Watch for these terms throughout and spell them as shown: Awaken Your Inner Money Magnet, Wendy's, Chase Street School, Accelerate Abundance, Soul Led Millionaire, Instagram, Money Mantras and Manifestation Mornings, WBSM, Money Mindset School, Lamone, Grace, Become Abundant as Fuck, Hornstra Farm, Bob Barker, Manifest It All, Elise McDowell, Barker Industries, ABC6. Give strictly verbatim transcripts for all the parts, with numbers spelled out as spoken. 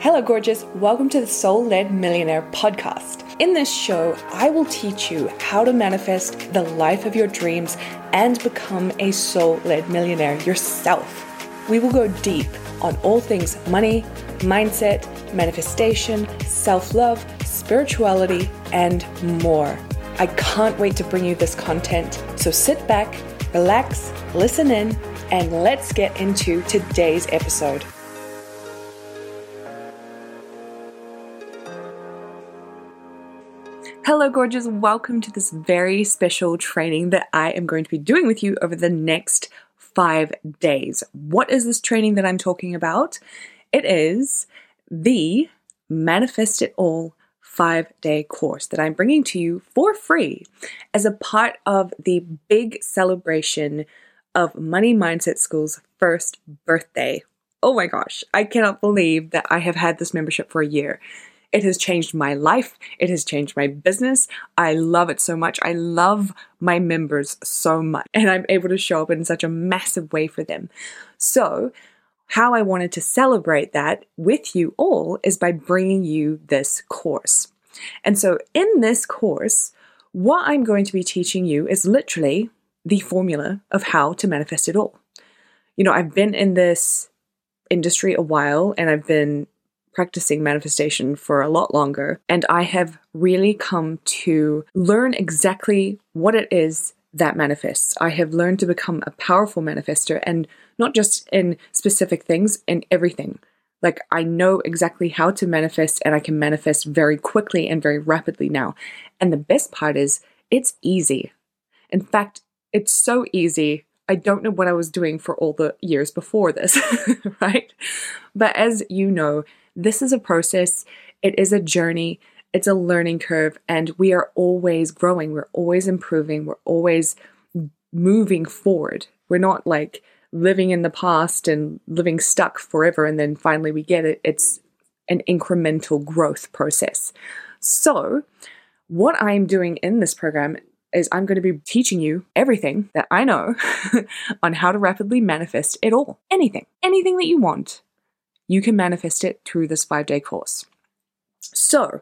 Hello gorgeous, welcome to the Soul Led Millionaire podcast. In this show, I will teach you how to manifest the life of your dreams and become a soul-led millionaire yourself. We will go deep on all things money, mindset, manifestation, self-love, spirituality, and more. I can't wait to bring you this content, so sit back, relax, listen in, and let's get into today's episode. Hello gorgeous, welcome to this very special training that I am going to be doing with you over the next five days. What is this training that I'm talking about? It is the Manifest It All five-day course that I'm bringing to you for free as a part of the big celebration of Money Mindset School's first birthday. Oh my gosh, I cannot believe that I have had this membership for a year. It has changed my life. It has changed my business. I love it so much. I love my members so much. And I'm able to show up in such a massive way for them. So how I wanted to celebrate that with you all is by bringing you this course. And so in this course, what I'm going to be teaching you is literally the formula of how to manifest it all. You know, I've been in this industry a while and I've been practicing manifestation for a lot longer. And I have really come to learn exactly what it is that manifests. I have learned to become a powerful manifester, and not just in specific things, in everything. Like, I know exactly how to manifest, and I can manifest very quickly and very rapidly now. And the best part is it's easy. In fact, it's so easy. I don't know what I was doing for all the years before this, right? But as you know, this is a process. It is a journey. It's a learning curve. And we are always growing. We're always improving. We're always moving forward. We're not like living in the past and living stuck forever. And then finally we get it. It's an incremental growth process. So what I'm doing in this program is I'm going to be teaching you everything that I know on how to rapidly manifest it all. Anything, anything that you want, you can manifest it through this five-day course. So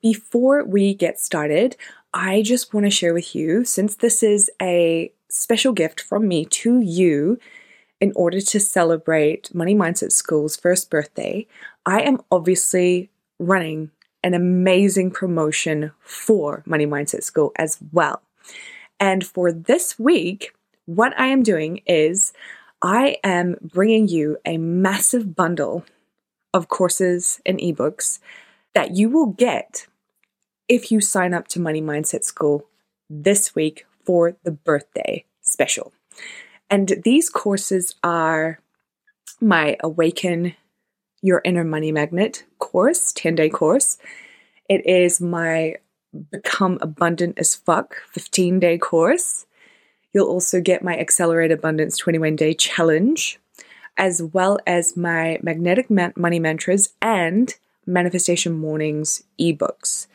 before we get started, I just want to share with you, since this is a special gift from me to you in order to celebrate Money Mindset School's first birthday, I am obviously running an amazing promotion for Money Mindset School as well. And for this week, what I am doing is I am bringing you a massive bundle of courses and ebooks that you will get if you sign up to Money Mindset School this week for the birthday special. And these courses are my Awaken Your Inner Money Magnet course, ten-day course. It is my Become Abundant as Fuck fifteen-day course. You'll also get my Accelerate Abundance twenty-one day challenge, as well as my Magnetic Man- Money Mantras and Manifestation Mornings ebooks.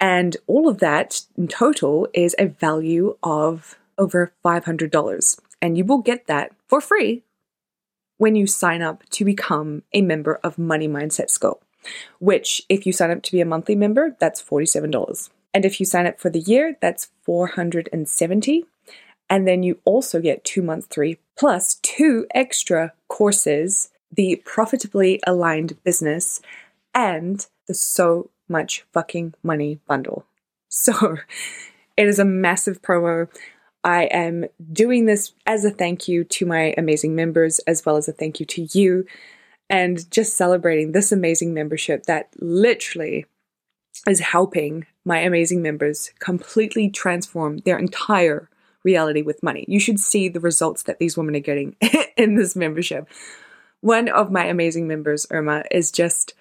And all of that in total is a value of over five hundred dollars. And you will get that for free when you sign up to become a member of Money Mindset School, which if you sign up to be a monthly member, that's forty-seven dollars. And if you sign up for the year, that's four hundred seventy dollars. And then you also get two months three plus two extra courses, the Profitably Aligned Business and the So Much Fucking Money bundle. So it is a massive promo. I am doing this as a thank you to my amazing members, as well as a thank you to you, and just celebrating this amazing membership that literally is helping my amazing members completely transform their entire reality with money. You should see the results that these women are getting in this membership. One of my amazing members, Irma, is just,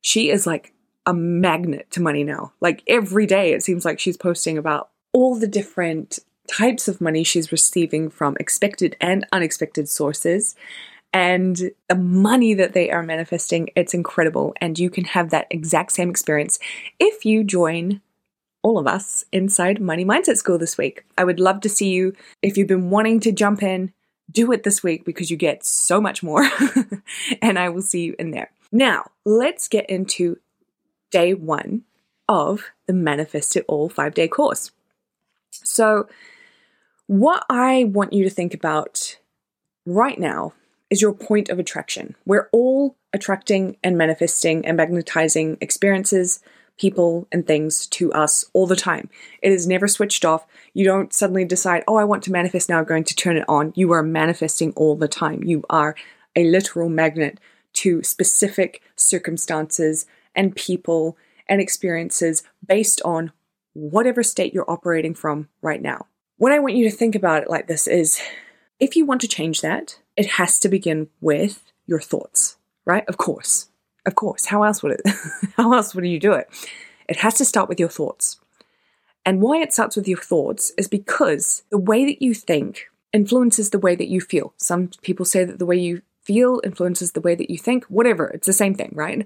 she is like a magnet to money now. Like every day, it seems like she's posting about all the different types of money she's receiving from expected and unexpected sources, and the money that they are manifesting. It's incredible. And you can have that exact same experience if you join all of us inside Money Mindset School this week. I would love to see you. If you've been wanting to jump in, do it this week because you get so much more. And I will see you in there. Now, let's get into day one of the Manifest It All five-day course. So what I want you to think about right now is your point of attraction. We're all attracting and manifesting and magnetizing experiences, people, and things to us all the time. It is never switched off. You don't suddenly decide, oh, I want to manifest now, I'm going to turn it on. You are manifesting all the time. You are a literal magnet to specific circumstances and people and experiences based on whatever state you're operating from right now. What I want you to think about it like this is, if you want to change that, it has to begin with your thoughts, right? Of course. Of course, how else would it, how else would you do it? It has to start with your thoughts. And why it starts with your thoughts is because the way that you think influences the way that you feel. Some people say that the way you feel influences the way that you think, whatever, it's the same thing, right?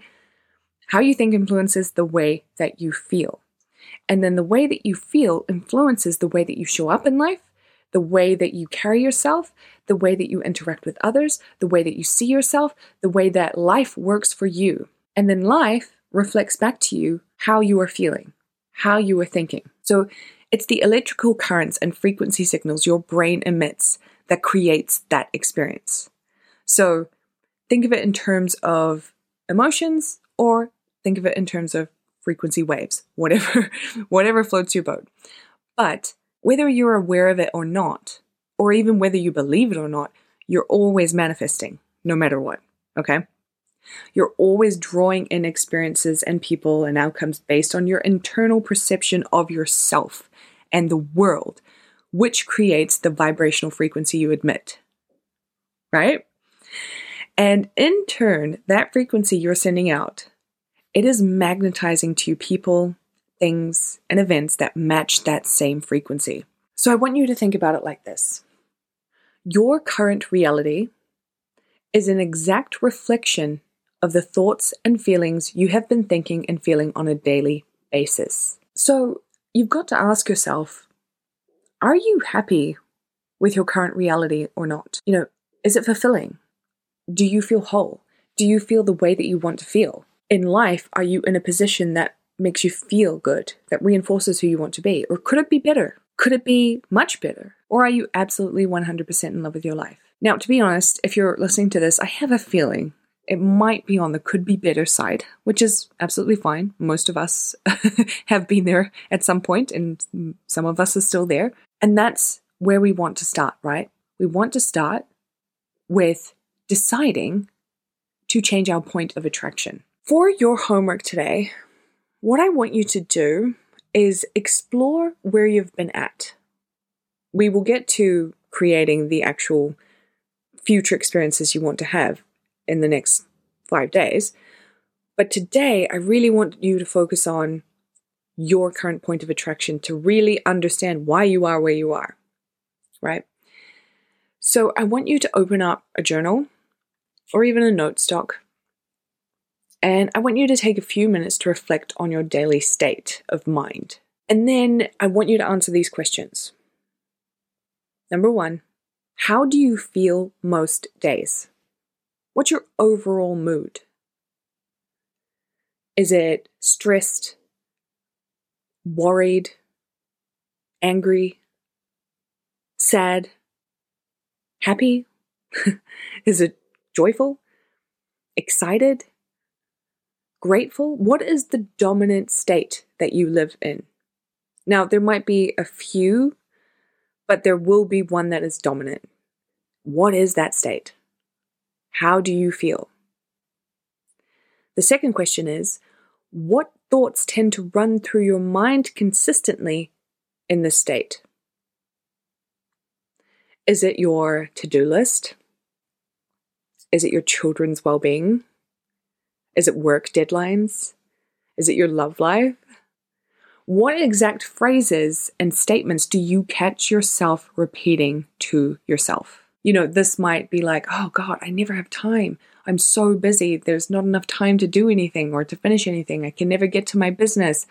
How you think influences the way that you feel. And then the way that you feel influences the way that you show up in life, the way that you carry yourself, the way that you interact with others, the way that you see yourself, the way that life works for you. And then life reflects back to you how you are feeling, how you are thinking. So it's the electrical currents and frequency signals your brain emits that creates that experience. So think of it in terms of emotions, or think of it in terms of frequency waves, whatever, whatever floats your boat. But whether you're aware of it or not, or even whether you believe it or not, you're always manifesting, no matter what, okay? You're always drawing in experiences and people and outcomes based on your internal perception of yourself and the world, which creates the vibrational frequency you emit, right? And in turn, that frequency you're sending out, it is magnetizing to people, things, and events that match that same frequency. So I want you to think about it like this. Your current reality is an exact reflection of the thoughts and feelings you have been thinking and feeling on a daily basis. So you've got to ask yourself, are you happy with your current reality or not? You know, is it fulfilling? Do you feel whole? Do you feel the way that you want to feel? In life, are you in a position that makes you feel good, that reinforces who you want to be? Or could it be better? Could it be much better? Or are you absolutely one hundred percent in love with your life? Now, to be honest, if you're listening to this, I have a feeling it might be on the could be better side, which is absolutely fine. Most of us have been there at some point, and some of us are still there. And that's where we want to start, right? We want to start with deciding to change our point of attraction. For your homework today, what I want you to do is explore where you've been at. We will get to creating the actual future experiences you want to have in the next five days. But today, I really want you to focus on your current point of attraction to really understand why you are where you are, right? So I want you to open up a journal or even a note stock. And I want you to take a few minutes to reflect on your daily state of mind. And then I want you to answer these questions. Number one, how do you feel most days? What's your overall mood? Is it stressed, worried, angry, sad, happy? Is it joyful, excited? Grateful? What is the dominant state that you live in? Now, there might be a few, but there will be one that is dominant. What is that state? How do you feel? The second question is, what thoughts tend to run through your mind consistently in this state? Is it your to-do list? Is it your children's well-being? Is it work deadlines? Is it your love life? What exact phrases and statements do you catch yourself repeating to yourself? You know, this might be like, oh God, I never have time. I'm so busy. There's not enough time to do anything or to finish anything. I can never get to my business.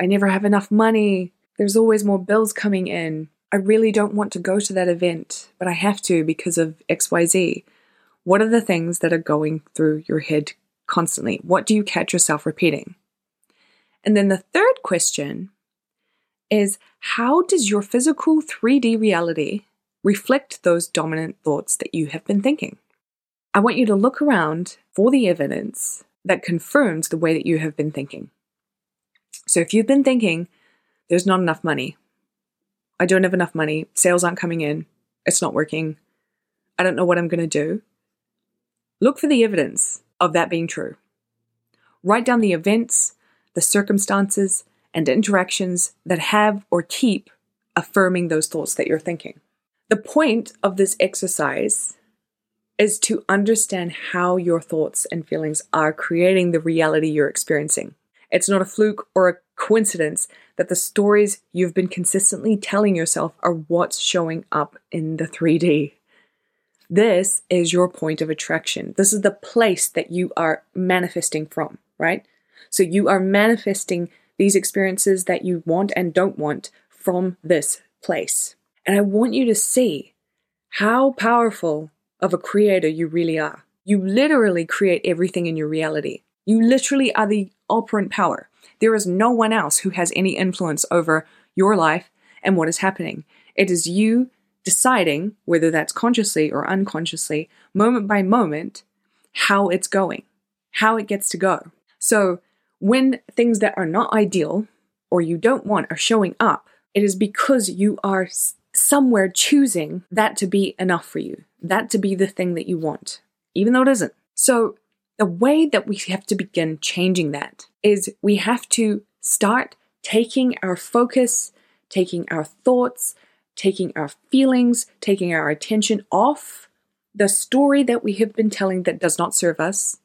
I never have enough money. There's always more bills coming in. I really don't want to go to that event, but I have to because of X Y Z. What are the things that are going through your head constantly? What do you catch yourself repeating? And then the third question is, how does your physical three D reality reflect those dominant thoughts that you have been thinking? I want you to look around for the evidence that confirms the way that you have been thinking. So if you've been thinking, there's not enough money, I don't have enough money, sales aren't coming in, it's not working, I don't know what I'm going to do, look for the evidence of that being true. Write down the events, the circumstances, and interactions that have or keep affirming those thoughts that you're thinking. The point of this exercise is to understand how your thoughts and feelings are creating the reality you're experiencing. It's not a fluke or a coincidence that the stories you've been consistently telling yourself are what's showing up in the three D. This is your point of attraction. This is the place that you are manifesting from, right? So you are manifesting these experiences that you want and don't want from this place. And I want you to see how powerful of a creator you really are. You literally create everything in your reality. You literally are the operant power. There is no one else who has any influence over your life and what is happening. It is you deciding, whether that's consciously or unconsciously, moment by moment, how it's going, how it gets to go. So when things that are not ideal or you don't want are showing up, it is because you are somewhere choosing that to be enough for you, that to be the thing that you want, even though it isn't. So the way that we have to begin changing that is we have to start taking our focus, taking our thoughts, taking our feelings, taking our attention off the story that we have been telling that does not serve us,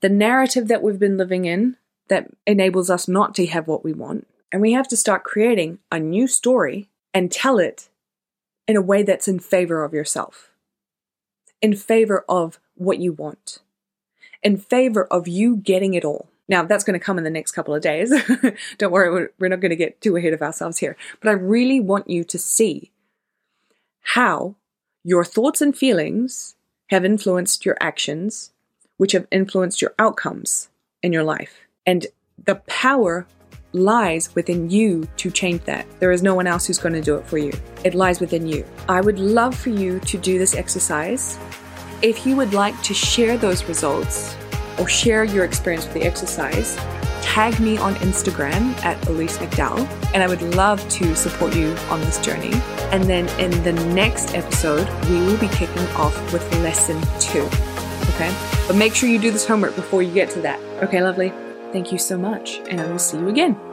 the narrative that we've been living in that enables us not to have what we want. And we have to start creating a new story and tell it in a way that's in favor of yourself, in favor of what you want, in favor of you getting it all. Now, that's going to come in the next couple of days. Don't worry, we're not going to get too ahead of ourselves here. But I really want you to see how your thoughts and feelings have influenced your actions, which have influenced your outcomes in your life. And the power lies within you to change that. There is no one else who's going to do it for you. It lies within you. I would love for you to do this exercise. If you would like to share those results or share your experience with the exercise, tag me on Instagram at Elise McDowell, and I would love to support you on this journey. And then in the next episode, we will be kicking off with lesson two, okay? But make sure you do this homework before you get to that. Okay, lovely. Thank you so much, and I will see you again.